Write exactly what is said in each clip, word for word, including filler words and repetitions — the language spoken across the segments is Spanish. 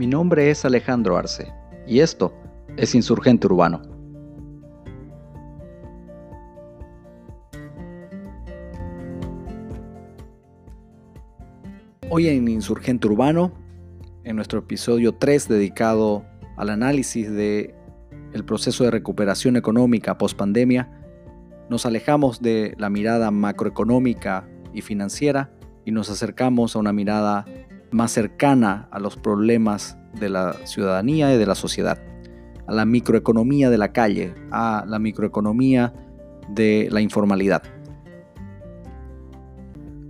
Mi nombre es Alejandro Arce y esto es Insurgente Urbano. Hoy en Insurgente Urbano, en nuestro episodio tres dedicado al análisis de el proceso de recuperación económica post-pandemia, nos alejamos de la mirada macroeconómica y financiera y nos acercamos a una mirada más cercana a los problemas de la ciudadanía y de la sociedad, a la microeconomía de la calle, a la microeconomía de la informalidad.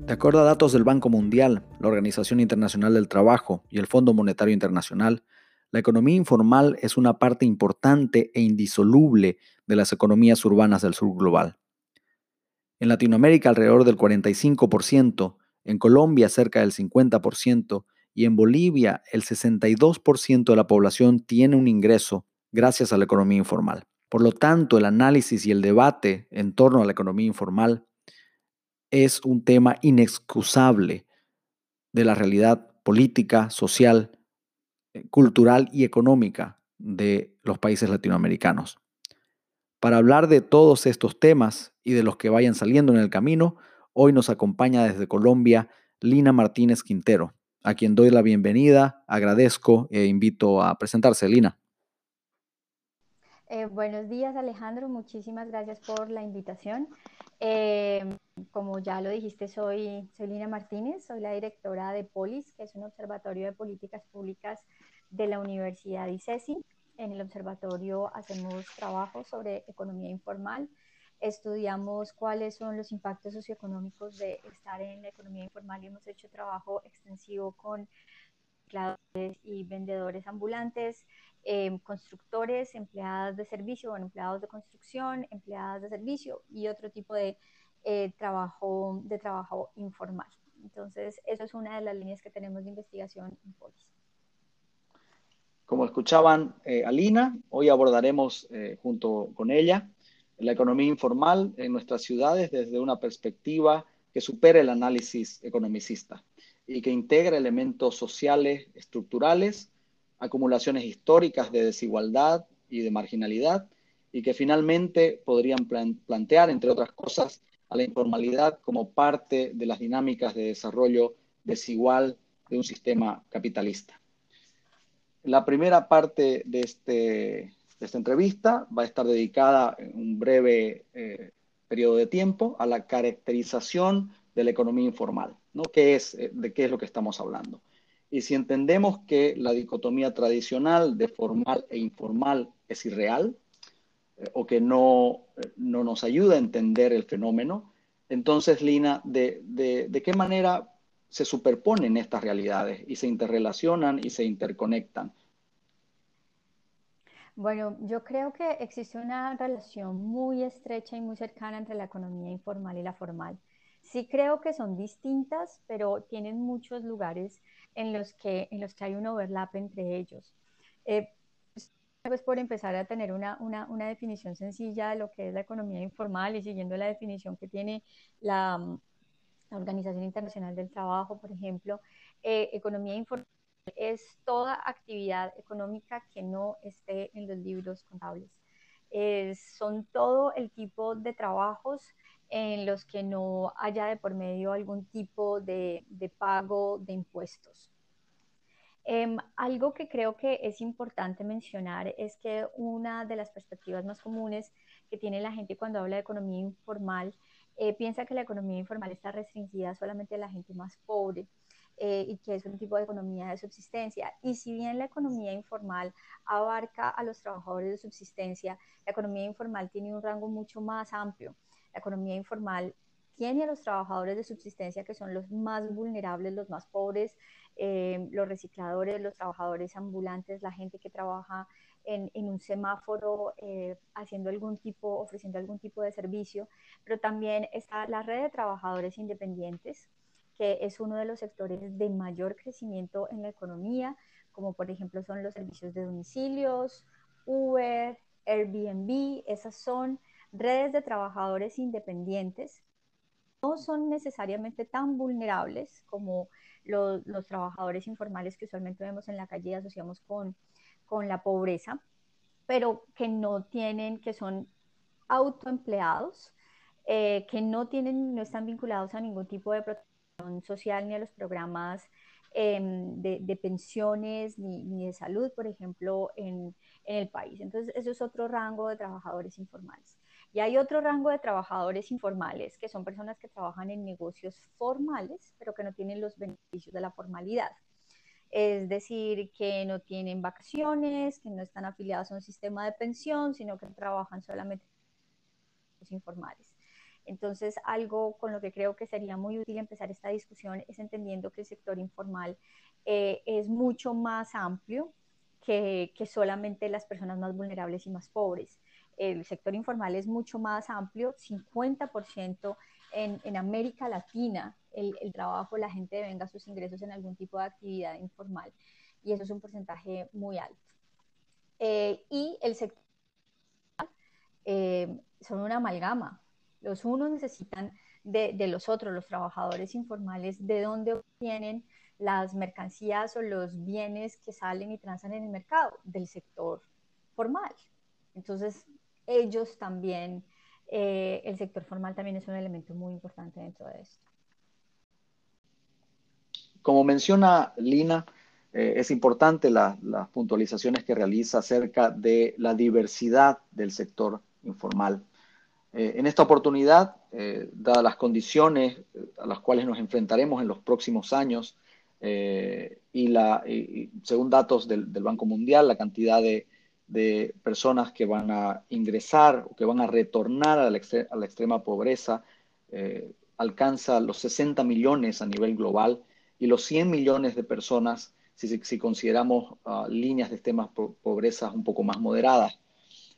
De acuerdo a datos del Banco Mundial, la Organización Internacional del Trabajo y el Fondo Monetario Internacional, la economía informal es una parte importante e indisoluble de las economías urbanas del sur global. En Latinoamérica alrededor del cuarenta y cinco por ciento, en Colombia cerca del cincuenta por ciento y en Bolivia el sesenta y dos por ciento de la población tiene un ingreso gracias a la economía informal. Por lo tanto, el análisis y el debate en torno a la economía informal es un tema inexcusable de la realidad política, social, cultural y económica de los países latinoamericanos. Para hablar de todos estos temas y de los que vayan saliendo en el camino, hoy nos acompaña desde Colombia Lina Martínez Quintero, a quien doy la bienvenida, agradezco e invito a presentarse. Lina. Eh, buenos días, Alejandro, muchísimas gracias por la invitación. Eh, como ya lo dijiste, soy, soy Lina Martínez, soy la directora de POLIS, que es un observatorio de políticas públicas de la Universidad Icesi. En el observatorio hacemos trabajo sobre economía informal, estudiamos cuáles son los impactos socioeconómicos de estar en la economía informal y hemos hecho trabajo extensivo con y vendedores ambulantes, eh, constructores, empleadas de servicio, bueno, empleados de construcción, empleadas de servicio y otro tipo de, eh, trabajo, de trabajo informal. Entonces, eso es una de las líneas que tenemos de investigación en POLIS. Como escuchaban eh, a Lina, hoy abordaremos eh, junto con ella la economía informal en nuestras ciudades desde una perspectiva que supere el análisis economicista y que integra elementos sociales, estructurales, acumulaciones históricas de desigualdad y de marginalidad, y que finalmente podrían plan- plantear, entre otras cosas, a la informalidad como parte de las dinámicas de desarrollo desigual de un sistema capitalista. La primera parte de, este, de esta entrevista va a estar dedicada en un breve eh, periodo de tiempo a la caracterización de la economía informal, ¿no? ¿Qué es, de qué es lo que estamos hablando? Y si entendemos que la dicotomía tradicional de formal e informal es irreal, eh, o que no, no nos ayuda a entender el fenómeno, entonces, Lina, de, de, ¿de qué manera se superponen estas realidades y se interrelacionan y se interconectan? Bueno, yo creo que existe una relación muy estrecha y muy cercana entre la economía informal y la formal. Sí creo que son distintas, pero tienen muchos lugares en los que, en los que hay un overlap entre ellos. Eh, pues por empezar a tener una, una, una definición sencilla de lo que es la economía informal y siguiendo la definición que tiene la, la Organización Internacional del Trabajo, por ejemplo, eh, economía informal es toda actividad económica que no esté en los libros contables. Eh, son todo el tipo de trabajos en los que no haya de por medio algún tipo de, de pago de impuestos. Eh, algo que creo que es importante mencionar es que una de las perspectivas más comunes que tiene la gente cuando habla de economía informal, eh, piensa que la economía informal está restringida solamente a la gente más pobre. Eh, y que es un tipo de economía de subsistencia. Y si bien la economía informal abarca a los trabajadores de subsistencia, la economía informal tiene un rango mucho más amplio. La economía informal tiene a los trabajadores de subsistencia, que son los más vulnerables, los más pobres, eh, los recicladores, los trabajadores ambulantes, la gente que trabaja en, en un semáforo, eh, haciendo algún tipo, ofreciendo algún tipo de servicio, pero también está la red de trabajadores independientes, que es uno de los sectores de mayor crecimiento en la economía, como por ejemplo son los servicios de domicilios, Uber, Airbnb. Esas son redes de trabajadores independientes no son necesariamente tan vulnerables como los, los trabajadores informales que usualmente vemos en la calle y asociamos con, con la pobreza, pero que no tienen, que son autoempleados, eh, que no tienen, no están vinculados a ningún tipo de protección social ni a los programas eh, de, de pensiones ni, ni de salud, por ejemplo, en, en el país. Entonces, eso es otro rango de trabajadores informales. Y hay otro rango de trabajadores informales, que son personas que trabajan en negocios formales, pero que no tienen los beneficios de la formalidad. Es decir, que no tienen vacaciones, que no están afiliados a un sistema de pensión, sino que trabajan solamente en los informales. Entonces, algo con lo que creo que sería muy útil empezar esta discusión es entendiendo que el sector informal eh, es mucho más amplio que, que solamente las personas más vulnerables y más pobres. El sector informal es mucho más amplio, cincuenta por ciento en, en América Latina, el, el trabajo, la gente devenga sus ingresos en algún tipo de actividad informal, y eso es un porcentaje muy alto. Eh, y el sector eh, son una amalgama, los unos necesitan de, de los otros, los trabajadores informales, de dónde obtienen las mercancías o los bienes que salen y transan en el mercado, del sector formal. Entonces, ellos también, eh, el sector formal también es un elemento muy importante dentro de esto. Como menciona Lina, eh, es importante la, las puntualizaciones que realiza acerca de la diversidad del sector informal. Eh, en esta oportunidad, eh, dadas las condiciones a las cuales nos enfrentaremos en los próximos años, eh, y, la, y según datos del, del Banco Mundial, la cantidad de de personas que van a ingresar o que van a retornar a la, extre- a la extrema pobreza eh, alcanza los sesenta millones a nivel global y los cien millones de personas si, si consideramos uh, líneas de extrema po- pobreza un poco más moderadas.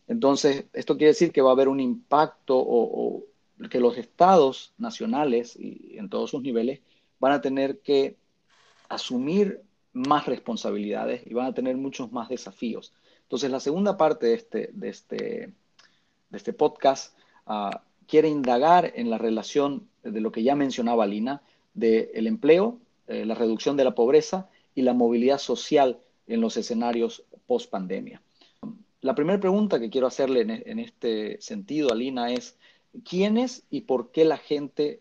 Entonces, esto quiere decir que va a haber un impacto o, o que los estados nacionales y en todos sus niveles van a tener que asumir más responsabilidades y van a tener muchos más desafíos. Entonces, la segunda parte de este, de este, de este podcast uh, quiere indagar en la relación de lo que ya mencionaba Lina, del empleo, eh, la reducción de la pobreza y la movilidad social en los escenarios post-pandemia. La primera pregunta que quiero hacerle en, en este sentido a Lina es, ¿quiénes y por qué la gente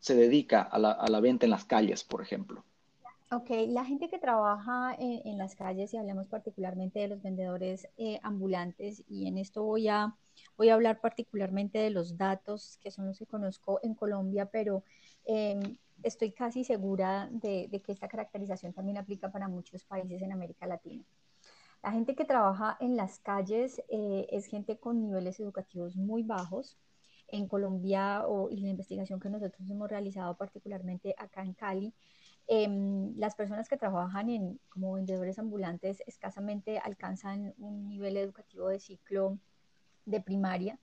se dedica a la, a la venta en las calles, por ejemplo? Ok, la gente que trabaja en, en las calles, y hablamos particularmente de los vendedores eh, ambulantes, y en esto voy a, voy a hablar particularmente de los datos que son los que conozco en Colombia, pero eh, estoy casi segura de, de que esta caracterización también aplica para muchos países en América Latina. La gente que trabaja en las calles eh, es gente con niveles educativos muy bajos. En Colombia, o, y la investigación que nosotros hemos realizado particularmente acá en Cali, Eh, las personas que trabajan en, como vendedores ambulantes escasamente alcanzan un nivel educativo de ciclo de primaria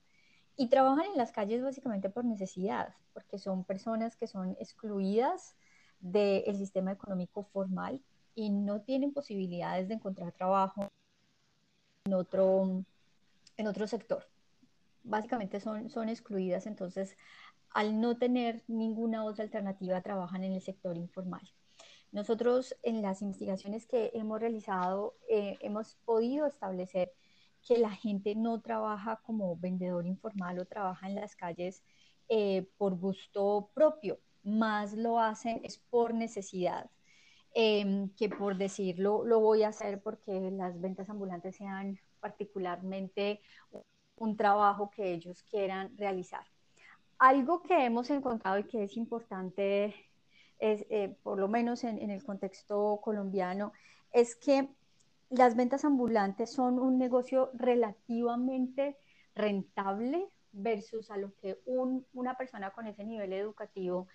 y trabajan en las calles básicamente por necesidad, porque son personas que son excluidas del sistema económico formal y no tienen posibilidades de encontrar trabajo en otro, en otro sector. Básicamente son, son excluidas, entonces al no tener ninguna otra alternativa, trabajan en el sector informal. Nosotros, en las investigaciones que hemos realizado, eh, hemos podido establecer que la gente no trabaja como vendedor informal o trabaja en las calles eh, por gusto propio, más lo hacen es por necesidad, eh, que por decirlo, lo voy a hacer porque las ventas ambulantes sean particularmente un trabajo que ellos quieran realizar. Algo que hemos encontrado y que es importante, es, eh, por lo menos en, en el contexto colombiano, es que las ventas ambulantes son un negocio relativamente rentable versus a lo que un, una persona con ese nivel educativo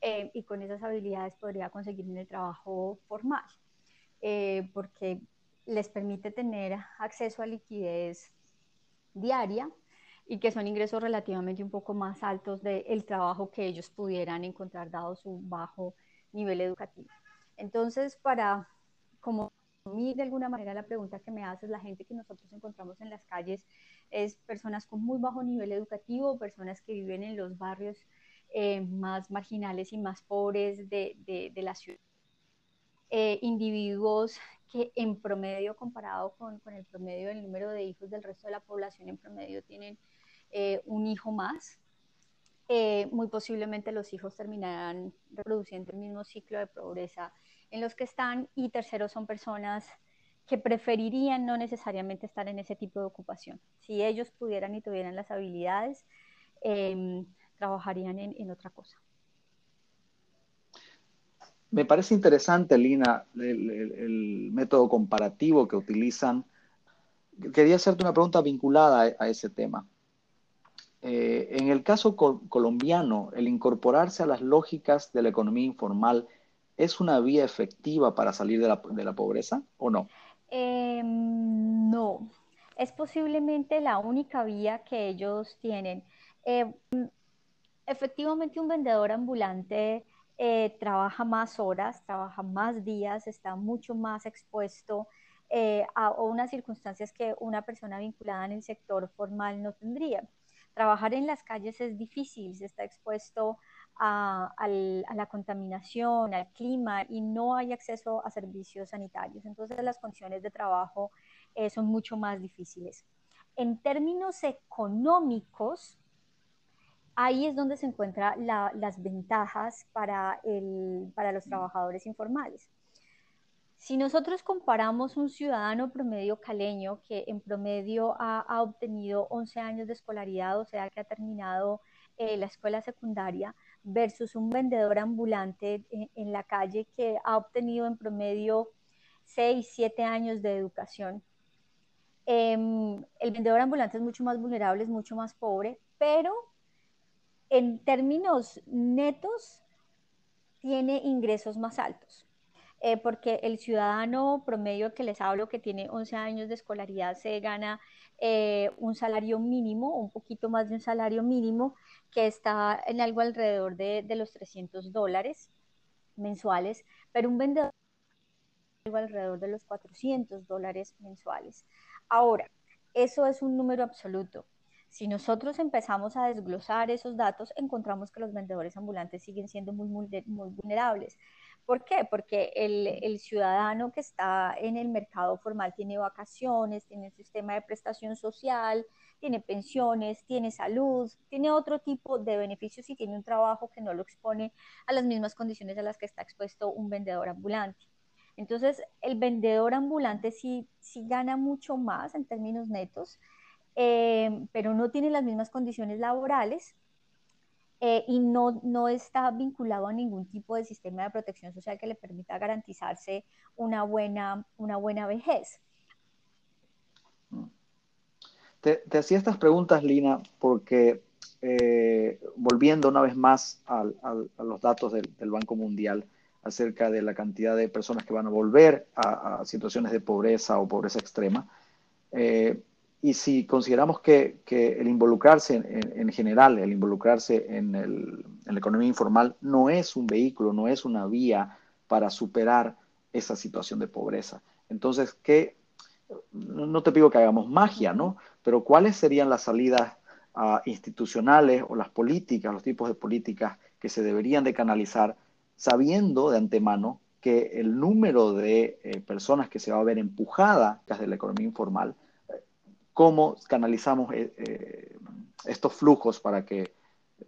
eh, y con esas habilidades podría conseguir en el trabajo formal, eh, porque les permite tener acceso a liquidez diaria, y que son ingresos relativamente un poco más altos del trabajo que ellos pudieran encontrar dado su bajo nivel educativo. Entonces, para como de alguna manera la pregunta que me haces, la gente que nosotros encontramos en las calles es personas con muy bajo nivel educativo, personas que viven en los barrios eh, más marginales y más pobres de, de, de la ciudad. Eh, individuos que en promedio, comparado con, con el promedio del número de hijos del resto de la población, en promedio tienen eh, un hijo más. Eh, muy posiblemente los hijos terminarán reproduciendo el mismo ciclo de pobreza en los que están. Y terceros, son personas que preferirían no necesariamente estar en ese tipo de ocupación. Si ellos pudieran y tuvieran las habilidades, eh, trabajarían en, en otra cosa. Me parece interesante, Lina, el, el, el método comparativo que utilizan. Quería hacerte una pregunta vinculada a, a ese tema. Eh, en el caso col- colombiano, el incorporarse a las lógicas de la economía informal, ¿es una vía efectiva para salir de la, de la pobreza o no? Eh, no, es posiblemente la única vía que ellos tienen. Eh, efectivamente, un vendedor ambulante eh, trabaja más horas, trabaja más días, está mucho más expuesto eh, a, a unas circunstancias que una persona vinculada en el sector formal no tendría. Trabajar en las calles es difícil, se está expuesto a, a la contaminación, al clima, y no hay acceso a servicios sanitarios. Entonces las condiciones de trabajo eh, son mucho más difíciles. En términos económicos, ahí es donde se encuentran la, las ventajas para, el, para los trabajadores informales. Si nosotros comparamos un ciudadano promedio caleño que en promedio ha, ha obtenido once años de escolaridad, o sea que ha terminado eh, la escuela secundaria, versus un vendedor ambulante en, en la calle que ha obtenido en promedio seis, siete años de educación. Eh, el vendedor ambulante es mucho más vulnerable, es mucho más pobre, pero en términos netos tiene ingresos más altos. Eh, porque el ciudadano promedio que les hablo, que tiene once años de escolaridad, se gana eh, un salario mínimo, un poquito más de un salario mínimo, que está en algo alrededor de, de los trescientos dólares mensuales, pero un vendedor algo alrededor de los cuatrocientos dólares mensuales. Ahora, eso es un número absoluto. Si nosotros empezamos a desglosar esos datos, encontramos que los vendedores ambulantes siguen siendo muy, muy, muy vulnerables. ¿Por qué? Porque el, el ciudadano que está en el mercado formal tiene vacaciones, tiene un sistema de prestación social, tiene pensiones, tiene salud, tiene otro tipo de beneficios y tiene un trabajo que no lo expone a las mismas condiciones a las que está expuesto un vendedor ambulante. Entonces, el vendedor ambulante sí, sí gana mucho más en términos netos, Eh, pero no tiene las mismas condiciones laborales eh, y no, no está vinculado a ningún tipo de sistema de protección social que le permita garantizarse una buena, una buena vejez. Te, te hacía estas preguntas, Lina, porque eh, volviendo una vez más al, al, a los datos del, del Banco Mundial acerca de la cantidad de personas que van a volver a, a situaciones de pobreza o pobreza extrema, eh, y si consideramos que, que el involucrarse en, en, en general, el involucrarse en, el, en la economía informal no es un vehículo, no es una vía para superar esa situación de pobreza. Entonces, ¿qué? No te pido que hagamos magia, ¿no? Pero ¿cuáles serían las salidas uh, institucionales o las políticas, los tipos de políticas que se deberían de canalizar, sabiendo de antemano que el número de eh, personas que se va a ver empujada desde la economía informal? ¿Cómo canalizamos eh, estos flujos para que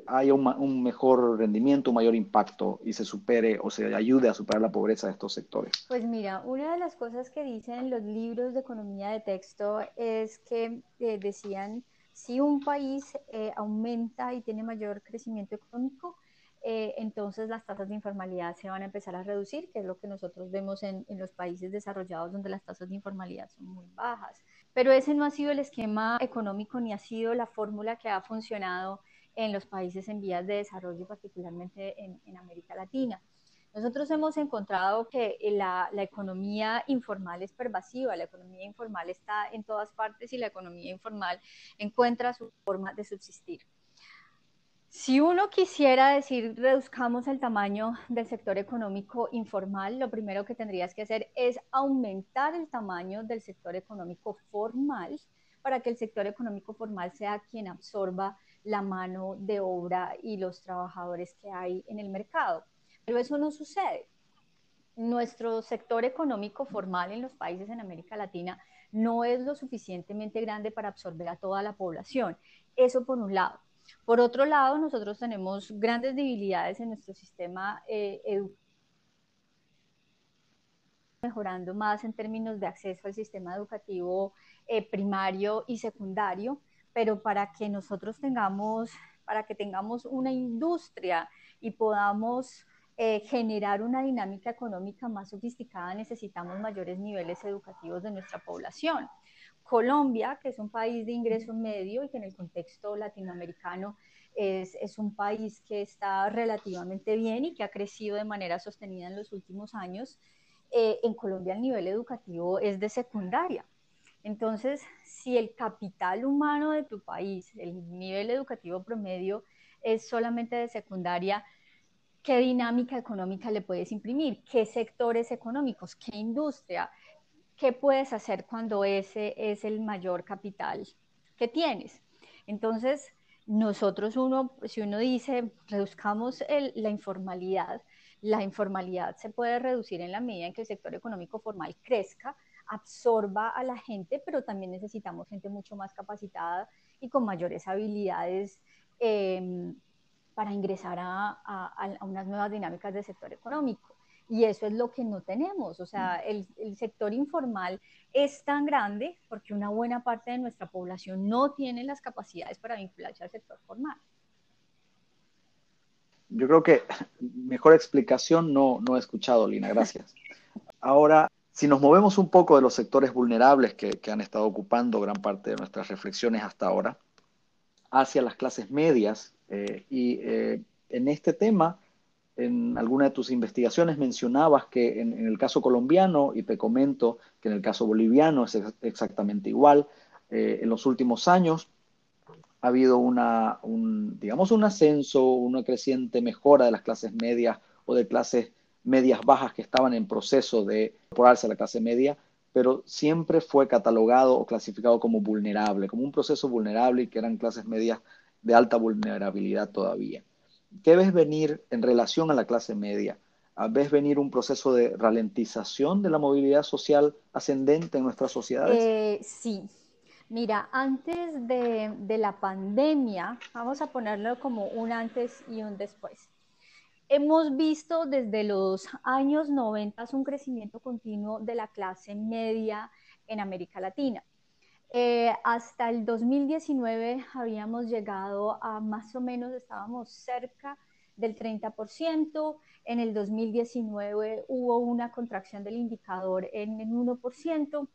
haya un, un mejor rendimiento, un mayor impacto y se supere o se ayude a superar la pobreza de estos sectores? Pues mira, una de las cosas que dicen los libros de economía de texto es que eh, decían, si un país eh, aumenta y tiene mayor crecimiento económico, eh, entonces las tasas de informalidad se van a empezar a reducir, que es lo que nosotros vemos en, en los países desarrollados donde las tasas de informalidad son muy bajas. Pero ese no ha sido el esquema económico ni ha sido la fórmula que ha funcionado en los países en vías de desarrollo, particularmente en, en América Latina. Nosotros hemos encontrado que la, la economía informal es pervasiva, la economía informal está en todas partes y la economía informal encuentra su forma de subsistir. Si uno quisiera decir, reduzcamos el tamaño del sector económico informal, lo primero que tendrías que hacer es aumentar el tamaño del sector económico formal para que el sector económico formal sea quien absorba la mano de obra y los trabajadores que hay en el mercado. Pero eso no sucede. Nuestro sector económico formal en los países en América Latina no es lo suficientemente grande para absorber a toda la población. Eso por un lado. Por otro lado, nosotros tenemos grandes debilidades en nuestro sistema eh, educativo, mejorando más en términos de acceso al sistema educativo eh, primario y secundario, pero para que nosotros tengamos, para que tengamos una industria y podamos eh, generar una dinámica económica más sofisticada, necesitamos mayores niveles educativos de nuestra población. Colombia, que es un país de ingreso medio y que en el contexto latinoamericano es, es un país que está relativamente bien y que ha crecido de manera sostenida en los últimos años, eh, en Colombia el nivel educativo es de secundaria. Entonces, si el capital humano de tu país, el nivel educativo promedio es solamente de secundaria, ¿qué dinámica económica le puedes imprimir? ¿Qué sectores económicos? ¿Qué industria? ¿Qué puedes hacer cuando ese es el mayor capital que tienes? Entonces, nosotros uno, si uno dice, reduzcamos el, la informalidad, la informalidad se puede reducir en la medida en que el sector económico formal crezca, absorba a la gente, pero también necesitamos gente mucho más capacitada y con mayores habilidades eh, para ingresar a, a, a unas nuevas dinámicas del sector económico. Y eso es lo que no tenemos. O sea, el, el sector informal es tan grande porque una buena parte de nuestra población no tiene las capacidades para vincularse al sector formal. Yo creo que mejor explicación no, no he escuchado, Lina, gracias. Ahora, si nos movemos un poco de los sectores vulnerables que, que han estado ocupando gran parte de nuestras reflexiones hasta ahora, hacia las clases medias, eh, y eh, en este tema, en alguna de tus investigaciones mencionabas que en, en el caso colombiano, y te comento que en el caso boliviano es ex- exactamente igual, eh, en los últimos años ha habido una, un, digamos, un ascenso, una creciente mejora de las clases medias o de clases medias bajas que estaban en proceso de incorporarse a la clase media, pero siempre fue catalogado o clasificado como vulnerable, como un proceso vulnerable y que eran clases medias de alta vulnerabilidad todavía. ¿Qué ves venir en relación a la clase media? ¿Ves venir un proceso de ralentización de la movilidad social ascendente en nuestras sociedades? Eh, sí. Mira, antes de, de la pandemia, vamos a ponerlo como un antes y un después. Hemos visto desde los años noventa un crecimiento continuo de la clase media en América Latina. Eh, hasta el dos mil diecinueve habíamos llegado a más o menos, estábamos cerca del treinta por ciento. En el dos mil diecinueve hubo una contracción del indicador en el uno por ciento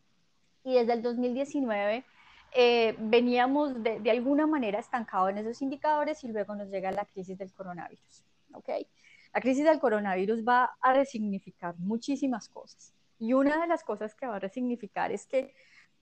y desde el dos mil diecinueve eh, veníamos de, de alguna manera estancados en esos indicadores y luego nos llega la crisis del coronavirus. ¿Okay? La crisis del coronavirus va a resignificar muchísimas cosas y una de las cosas que va a resignificar es que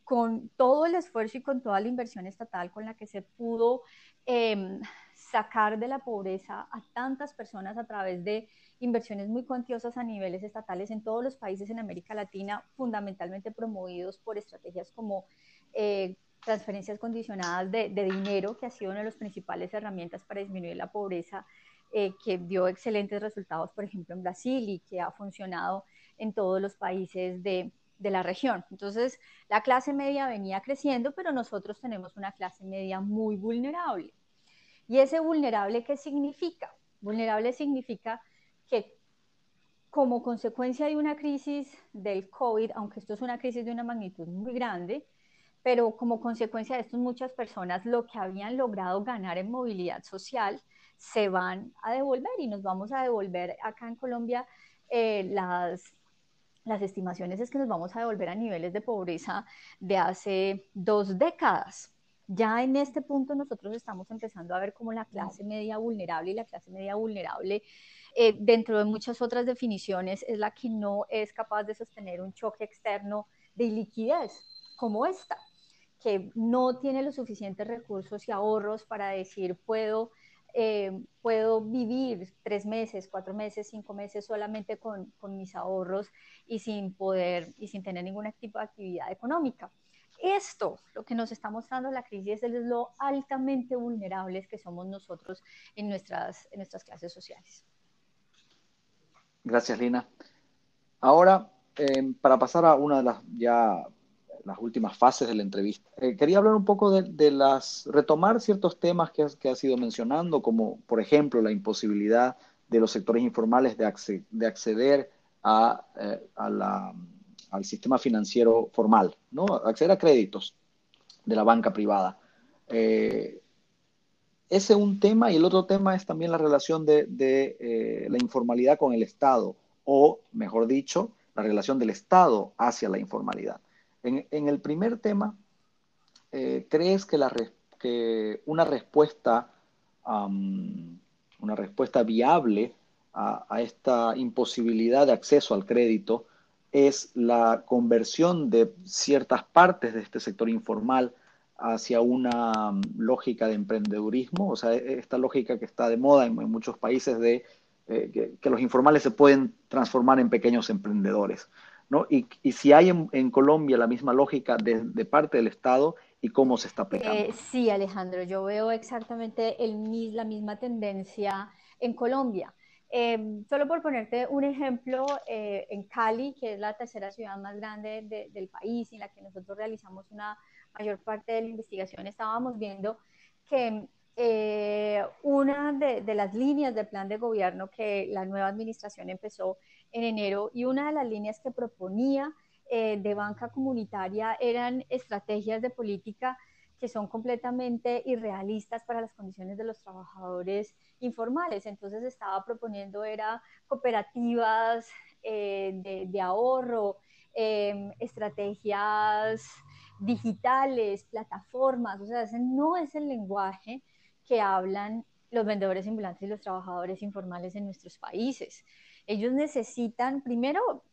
con todo el esfuerzo y con toda la inversión estatal con la que se pudo eh, sacar de la pobreza a tantas personas a través de inversiones muy cuantiosas a niveles estatales en todos los países en América Latina, fundamentalmente promovidos por estrategias como eh, transferencias condicionadas de, de dinero, que ha sido una de las principales herramientas para disminuir la pobreza, eh, que dio excelentes resultados, por ejemplo, en Brasil y que ha funcionado en todos los países de de la región. Entonces, la clase media venía creciendo, pero nosotros tenemos una clase media muy vulnerable. ¿Y ese vulnerable qué significa? Vulnerable significa que como consecuencia de una crisis del COVID, aunque esto es una crisis de una magnitud muy grande, pero como consecuencia de esto muchas personas lo que habían logrado ganar en movilidad social se van a devolver y nos vamos a devolver acá en Colombia eh, las... Las estimaciones es que nos vamos a devolver a niveles de pobreza de hace dos décadas. Ya en este punto nosotros estamos empezando a ver cómo la clase media vulnerable y la clase media vulnerable, eh, dentro de muchas otras definiciones, es la que no es capaz de sostener un choque externo de liquidez como esta, que no tiene los suficientes recursos y ahorros para decir puedo... Eh, puedo vivir tres meses, cuatro meses, cinco meses solamente con, con mis ahorros y sin poder y sin tener ningún tipo de actividad económica. Esto, lo que nos está mostrando la crisis, es lo altamente vulnerables que somos nosotros en nuestras, en nuestras clases sociales. Gracias, Lina. Ahora, eh, para pasar a una de las ya las últimas fases de la entrevista, eh, quería hablar un poco de, de las, retomar ciertos temas que has, que has ido mencionando, como por ejemplo la imposibilidad de los sectores informales de, acce, de acceder a, eh, a la, al sistema financiero formal, ¿no? Acceder a créditos de la banca privada. Eh, ese es un tema, y el otro tema es también la relación de, de eh, la informalidad con el Estado, o mejor dicho, la relación del Estado hacia la informalidad. En, en el primer tema, eh, ¿crees que, la res, que una respuesta um, una respuesta viable a, a esta imposibilidad de acceso al crédito es la conversión de ciertas partes de este sector informal hacia una um, lógica de emprendedurismo? O sea, esta lógica que está de moda en, en muchos países de eh, que, que los informales se pueden transformar en pequeños emprendedores, ¿no? Y, y si hay en, en Colombia la misma lógica de, de parte del Estado, ¿y cómo se está aplicando? Eh, sí, Alejandro, yo veo exactamente el, la misma tendencia en Colombia. Eh, solo por ponerte un ejemplo, eh, en Cali, que es la tercera ciudad más grande de, del país, en la que nosotros realizamos una mayor parte de la investigación, estábamos viendo que eh, una de, de las líneas del plan de gobierno que la nueva administración empezó en enero, y una de las líneas que proponía eh, de banca comunitaria eran estrategias de política que son completamente irrealistas para las condiciones de los trabajadores informales. Entonces estaba proponiendo era cooperativas eh, de, de ahorro, eh, estrategias digitales, plataformas. O sea, ese no es el lenguaje que hablan los vendedores ambulantes y los trabajadores informales en nuestros países. Ellos necesitan, primero,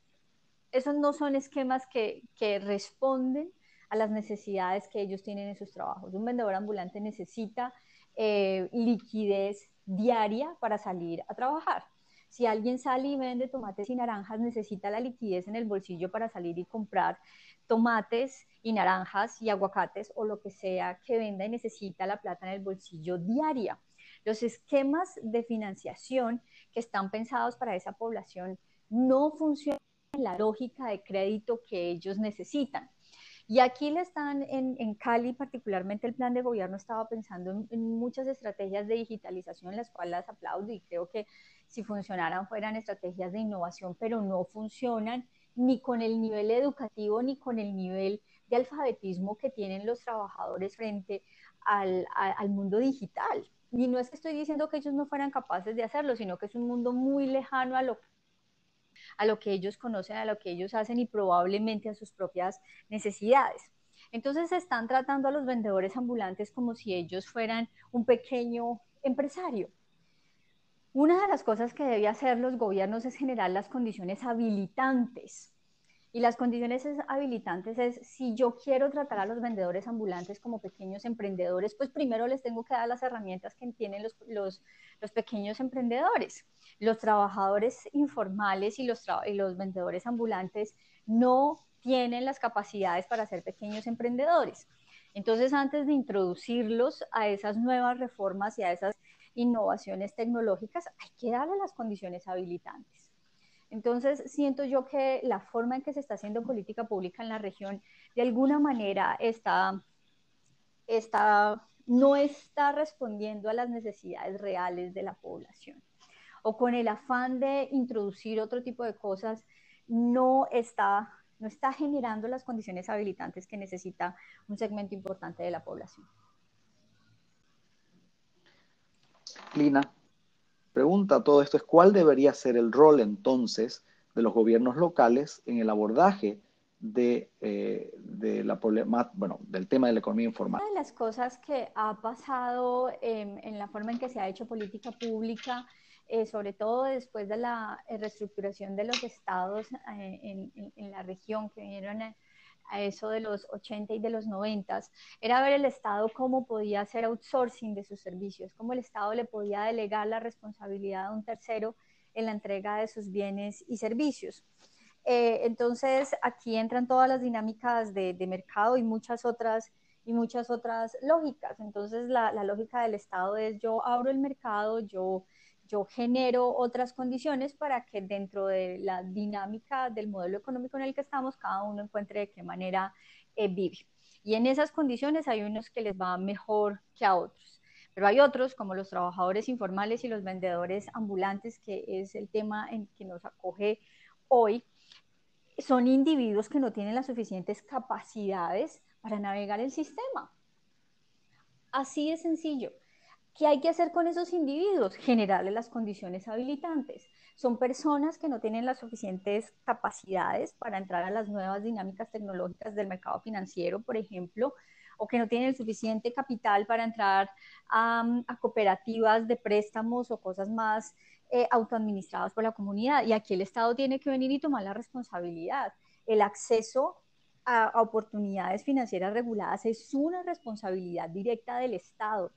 esos no son esquemas que, que responden a las necesidades que ellos tienen en sus trabajos. Un vendedor ambulante necesita eh, liquidez diaria para salir a trabajar. Si alguien sale y vende tomates y naranjas, necesita la liquidez en el bolsillo para salir y comprar tomates y naranjas y aguacates o lo que sea que venda, y necesita la plata en el bolsillo diaria. Los esquemas de financiación que están pensados para esa población no funcionan en la lógica de crédito que ellos necesitan. Y aquí le están, en, en Cali particularmente, el plan de gobierno estaba pensando en, en muchas estrategias de digitalización, las cuales las aplaudo y creo que si funcionaran fueran estrategias de innovación, pero no funcionan ni con el nivel educativo ni con el nivel de alfabetismo que tienen los trabajadores frente al, a, al mundo digital. Y no es que estoy diciendo que ellos no fueran capaces de hacerlo, sino que es un mundo muy lejano a lo que a lo que ellos conocen, a lo que ellos hacen y probablemente a sus propias necesidades. Entonces están tratando a los vendedores ambulantes como si ellos fueran un pequeño empresario. Una de las cosas que deben hacer los gobiernos es generar las condiciones habilitantes. Y las condiciones habilitantes es, si yo quiero tratar a los vendedores ambulantes como pequeños emprendedores, pues primero les tengo que dar las herramientas que tienen los, los, los pequeños emprendedores. Los trabajadores informales y los, tra- y los vendedores ambulantes no tienen las capacidades para ser pequeños emprendedores. Entonces, antes de introducirlos a esas nuevas reformas y a esas innovaciones tecnológicas, hay que darle las condiciones habilitantes. Entonces, siento yo que la forma en que se está haciendo política pública en la región, de alguna manera, está, está, no está respondiendo a las necesidades reales de la población. O con el afán de introducir otro tipo de cosas, no está, no está generando las condiciones habilitantes que necesita un segmento importante de la población. Lina, pregunta a todo esto es, ¿cuál debería ser el rol entonces de los gobiernos locales en el abordaje de, eh, de la problema, bueno, del tema de la economía informal? Una de las cosas que ha pasado eh, en la forma en que se ha hecho política pública, Eh, sobre todo después de la reestructuración de los estados eh, en, en, en la región que vinieron a, a eso de los ochenta y de los noventa, era ver el estado cómo podía hacer outsourcing de sus servicios, cómo el estado le podía delegar la responsabilidad a un tercero en la entrega de sus bienes y servicios. Eh, entonces aquí entran todas las dinámicas de, de mercado y muchas otras y muchas otras lógicas. Entonces la, la lógica del Estado es: yo abro el mercado, yo, yo genero otras condiciones para que dentro de la dinámica del modelo económico en el que estamos, cada uno encuentre de qué manera eh, vive. Y en esas condiciones hay unos que les va mejor que a otros. Pero hay otros, como los trabajadores informales y los vendedores ambulantes, que es el tema en que nos acoge hoy, son individuos que no tienen las suficientes capacidades para navegar el sistema. Así de sencillo. ¿Qué hay que hacer con esos individuos? Generarles las condiciones habilitantes. Son personas que no tienen las suficientes capacidades para entrar a las nuevas dinámicas tecnológicas del mercado financiero, por ejemplo, o que no tienen el suficiente capital para entrar a, a cooperativas de préstamos o cosas más eh, autoadministradas por la comunidad. Y aquí el Estado tiene que venir y tomar la responsabilidad. El acceso a, a oportunidades financieras reguladas es una responsabilidad directa del Estado.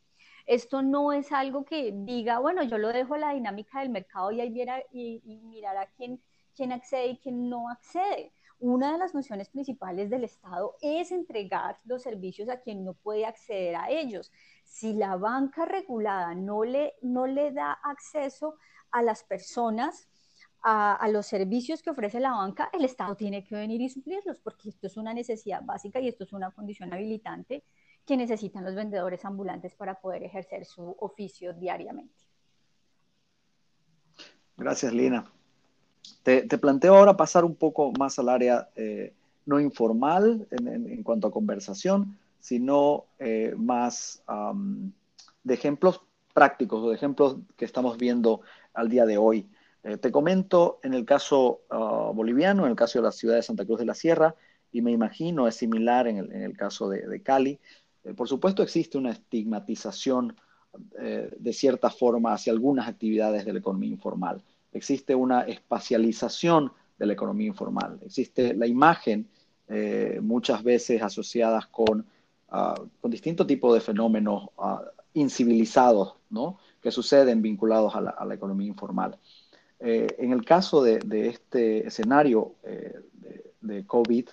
Esto no es algo que diga, bueno, yo lo dejo a la dinámica del mercado y ahí viera, y, y mirará quién, quién accede y quién no accede. Una de las funciones principales del Estado es entregar los servicios a quien no puede acceder a ellos. Si la banca regulada no le, no le da acceso a las personas, a, a los servicios que ofrece la banca, el Estado tiene que venir y suplirlos, porque esto es una necesidad básica y esto es una condición habilitante que necesitan los vendedores ambulantes para poder ejercer su oficio diariamente. Gracias, Lina. Te, te planteo ahora pasar un poco más al área eh, no informal en, en, en cuanto a conversación, sino eh, más um, de ejemplos prácticos o de ejemplos que estamos viendo al día de hoy. Eh, te comento en el caso uh, boliviano, en el caso de la ciudad de Santa Cruz de la Sierra, y me imagino es similar en el, en el caso de, de Cali. Por supuesto existe una estigmatización eh, de cierta forma hacia algunas actividades de la economía informal. Existe una espacialización de la economía informal. Existe la imagen eh, muchas veces asociadas con, uh, con distintos tipos de fenómenos uh, incivilizados, ¿no?, que suceden vinculados a la, a la economía informal. Eh, en el caso de, de este escenario eh, de, de COVID,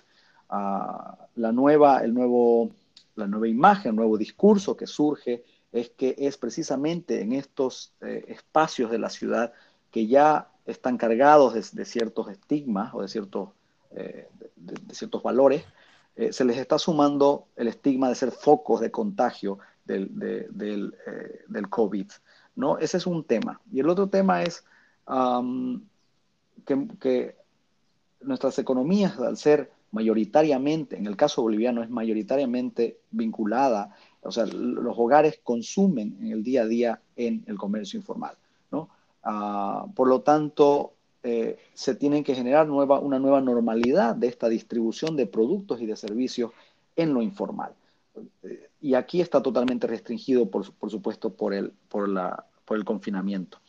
uh, la nueva, el nuevo... La nueva imagen, el nuevo discurso que surge es que es precisamente en estos eh, espacios de la ciudad que ya están cargados de, de ciertos estigmas o de ciertos, eh, de, de ciertos valores, eh, se les está sumando el estigma de ser focos de contagio del, de, del, eh, del COVID, ¿no? Ese es un tema. Y el otro tema es um, que, que nuestras economías, al ser mayoritariamente, en el caso boliviano es mayoritariamente vinculada, o sea, los hogares consumen en el día a día en el comercio informal, ¿no? Uh, por lo tanto, eh, se tienen que generar nueva, una nueva normalidad de esta distribución de productos y de servicios en lo informal. Eh, y aquí está totalmente restringido, por, por supuesto, por el, por, la, por el confinamiento.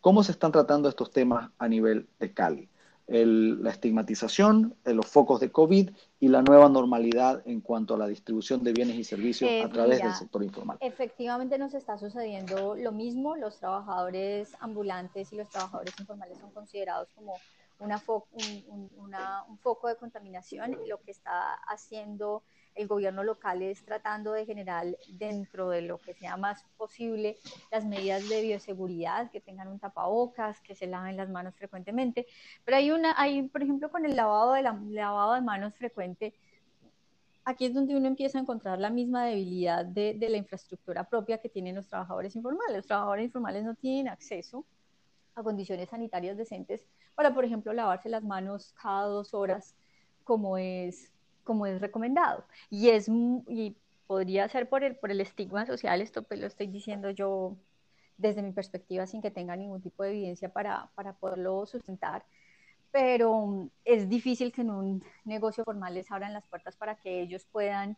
¿Cómo se están tratando estos temas a nivel de Cali? El, la estigmatización, los focos de COVID y la nueva normalidad en cuanto a la distribución de bienes y servicios eh, a través mira, del sector informal. Efectivamente nos está sucediendo lo mismo. Los trabajadores ambulantes y los trabajadores informales son considerados como una fo un, un, una, un foco de contaminación. Lo que está haciendo el gobierno local es tratando de generar, dentro de lo que sea más posible, las medidas de bioseguridad, que tengan un tapabocas, que se laven las manos frecuentemente. Pero hay una, hay, por ejemplo, con el lavado de, la, lavado de manos frecuente, aquí es donde uno empieza a encontrar la misma debilidad de, de la infraestructura propia que tienen los trabajadores informales. Los trabajadores informales no tienen acceso a condiciones sanitarias decentes para, por ejemplo, lavarse las manos cada dos horas, como es como es recomendado, y es y podría ser por el, por el estigma social. Esto pues lo estoy diciendo yo desde mi perspectiva sin que tenga ningún tipo de evidencia para, para poderlo sustentar, pero es difícil que en un negocio formal les abran las puertas para que ellos puedan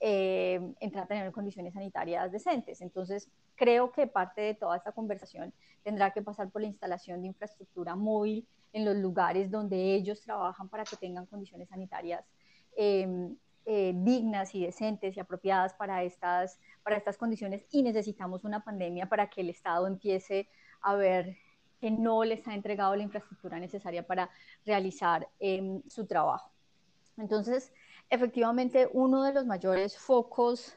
eh, entrar a tener condiciones sanitarias decentes. Entonces creo que parte de toda esta conversación tendrá que pasar por la instalación de infraestructura móvil en los lugares donde ellos trabajan para que tengan condiciones sanitarias Eh, eh, dignas y decentes y apropiadas para estas, para estas condiciones, y necesitamos una pandemia para que el Estado empiece a ver que no les ha entregado la infraestructura necesaria para realizar eh, su trabajo. Entonces, efectivamente, uno de los mayores focos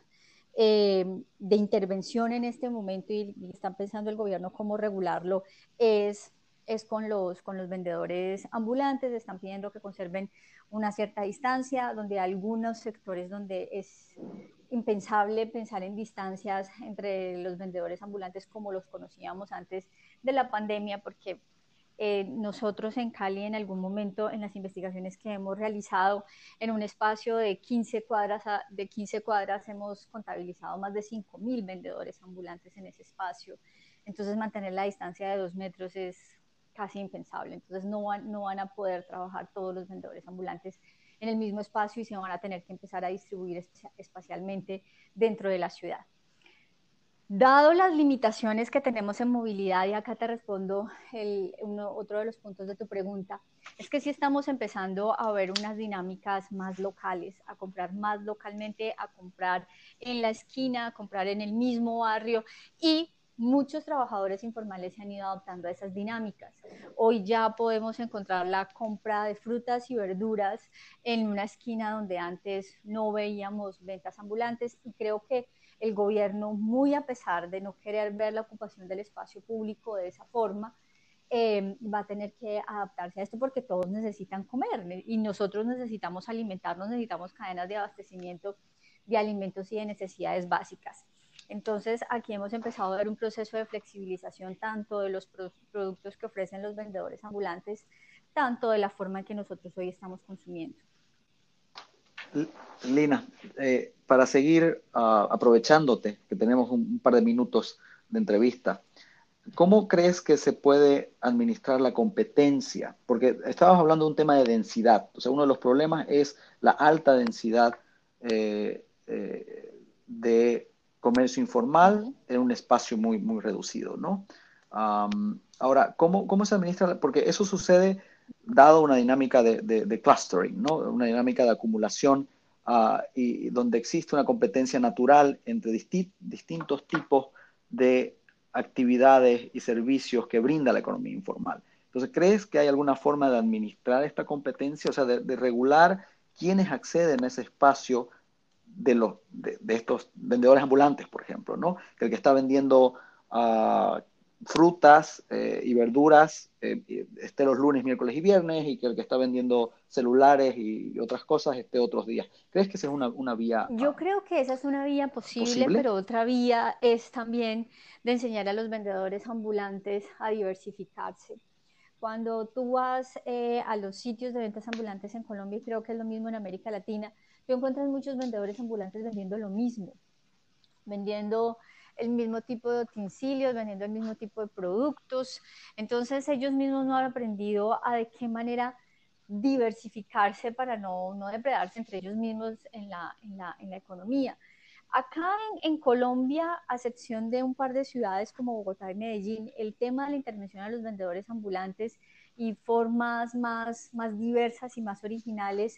eh, de intervención en este momento, y, y están pensando el gobierno cómo regularlo, es, es con, los, con los vendedores ambulantes. Están pidiendo que conserven una cierta distancia, donde hay algunos sectores donde es impensable pensar en distancias entre los vendedores ambulantes como los conocíamos antes de la pandemia, porque eh, nosotros en Cali en algún momento en las investigaciones que hemos realizado en un espacio de quince cuadras, a, de quince cuadras hemos contabilizado más de cinco mil vendedores ambulantes en ese espacio. Entonces mantener la distancia de dos metros es casi impensable. Entonces no van, no van a poder trabajar todos los vendedores ambulantes en el mismo espacio y se van a tener que empezar a distribuir esp- espacialmente dentro de la ciudad. Dado las limitaciones que tenemos en movilidad, y acá te respondo el, uno, otro de los puntos de tu pregunta, es que sí estamos empezando a ver unas dinámicas más locales, a comprar más localmente, a comprar en la esquina, a comprar en el mismo barrio, y muchos trabajadores informales se han ido adaptando a esas dinámicas. Hoy ya podemos encontrar la compra de frutas y verduras en una esquina donde antes no veíamos ventas ambulantes, y creo que el gobierno, muy a pesar de no querer ver la ocupación del espacio público de esa forma, eh, va a tener que adaptarse a esto, porque todos necesitan comer y nosotros necesitamos alimentarnos, necesitamos cadenas de abastecimiento de alimentos y de necesidades básicas. Entonces, aquí hemos empezado a ver un proceso de flexibilización tanto de los pro- productos que ofrecen los vendedores ambulantes, tanto de la forma en que nosotros hoy estamos consumiendo. Lina, eh, para seguir uh, aprovechándote, que tenemos un, un par de minutos de entrevista, ¿cómo crees que se puede administrar la competencia? Porque estabas hablando de un tema de densidad. O sea, uno de los problemas es la alta densidad eh, eh, de comercio informal en un espacio muy, muy reducido, ¿no? Um, ahora, ¿cómo, cómo se administra? Porque eso sucede dado una dinámica de, de, de clustering, ¿no? Una dinámica de acumulación uh, y donde existe una competencia natural entre disti- distintos tipos de actividades y servicios que brinda la economía informal. Entonces, ¿crees que hay alguna forma de administrar esta competencia? O sea, de, de regular quiénes acceden a ese espacio De, los, de, de estos vendedores ambulantes, por ejemplo, ¿no? Que el que está vendiendo uh, frutas eh, y verduras eh, esté los lunes, miércoles y viernes, y que el que está vendiendo celulares y otras cosas esté otros días. ¿Crees que esa es una, una vía? Yo creo que esa es una vía posible, posible, pero otra vía es también de enseñar a los vendedores ambulantes a diversificarse. Cuando tú vas eh, a los sitios de ventas ambulantes en Colombia, y creo que es lo mismo en América Latina, tú encuentras muchos vendedores ambulantes vendiendo lo mismo, vendiendo el mismo tipo de utensilios, vendiendo el mismo tipo de productos. Entonces ellos mismos no han aprendido a de qué manera diversificarse para no, no depredarse entre ellos mismos en la, en la, en la economía. Acá en, en Colombia, a excepción de un par de ciudades como Bogotá y Medellín, el tema de la intervención a los vendedores ambulantes y formas más, más diversas y más originales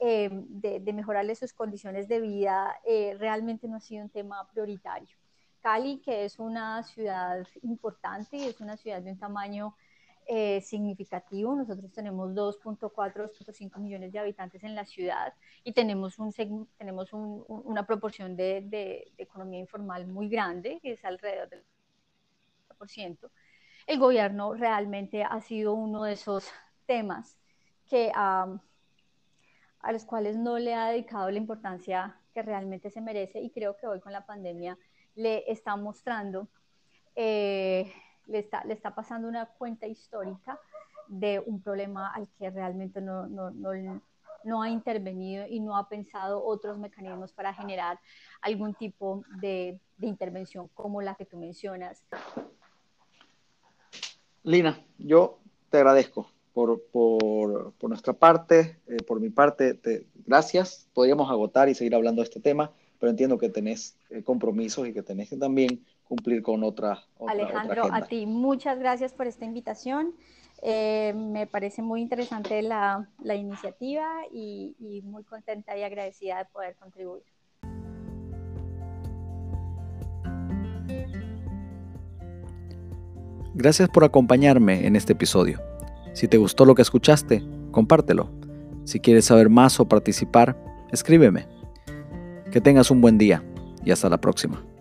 Eh, de, de mejorarle sus condiciones de vida, eh, realmente no ha sido un tema prioritario. Cali, que es una ciudad importante y es una ciudad de un tamaño eh, significativo, nosotros tenemos dos punto cuatro, dos punto cinco millones de habitantes en la ciudad y tenemos, un, tenemos un, una proporción de, de, de economía informal muy grande, que es alrededor del ochenta por ciento. El gobierno realmente ha sido uno de esos temas que ha... Um, a los cuales no le ha dedicado la importancia que realmente se merece, y creo que hoy con la pandemia le está mostrando, eh, le está, le está pasando una cuenta histórica de un problema al que realmente no, no, no, no ha intervenido y no ha pensado otros mecanismos para generar algún tipo de, de intervención como la que tú mencionas. Lina, yo te agradezco. Por, por, por nuestra parte, eh, por mi parte, te, gracias. Podríamos agotar y seguir hablando de este tema, pero entiendo que tenés eh, compromisos y que tenés que también cumplir con otra, otra Alejandro, otra a ti muchas gracias por esta invitación. Eh, me parece muy interesante la, la iniciativa y, y muy contenta y agradecida de poder contribuir. Gracias por acompañarme en este episodio. Si te gustó lo que escuchaste, compártelo. Si quieres saber más o participar, escríbeme. Que tengas un buen día y hasta la próxima.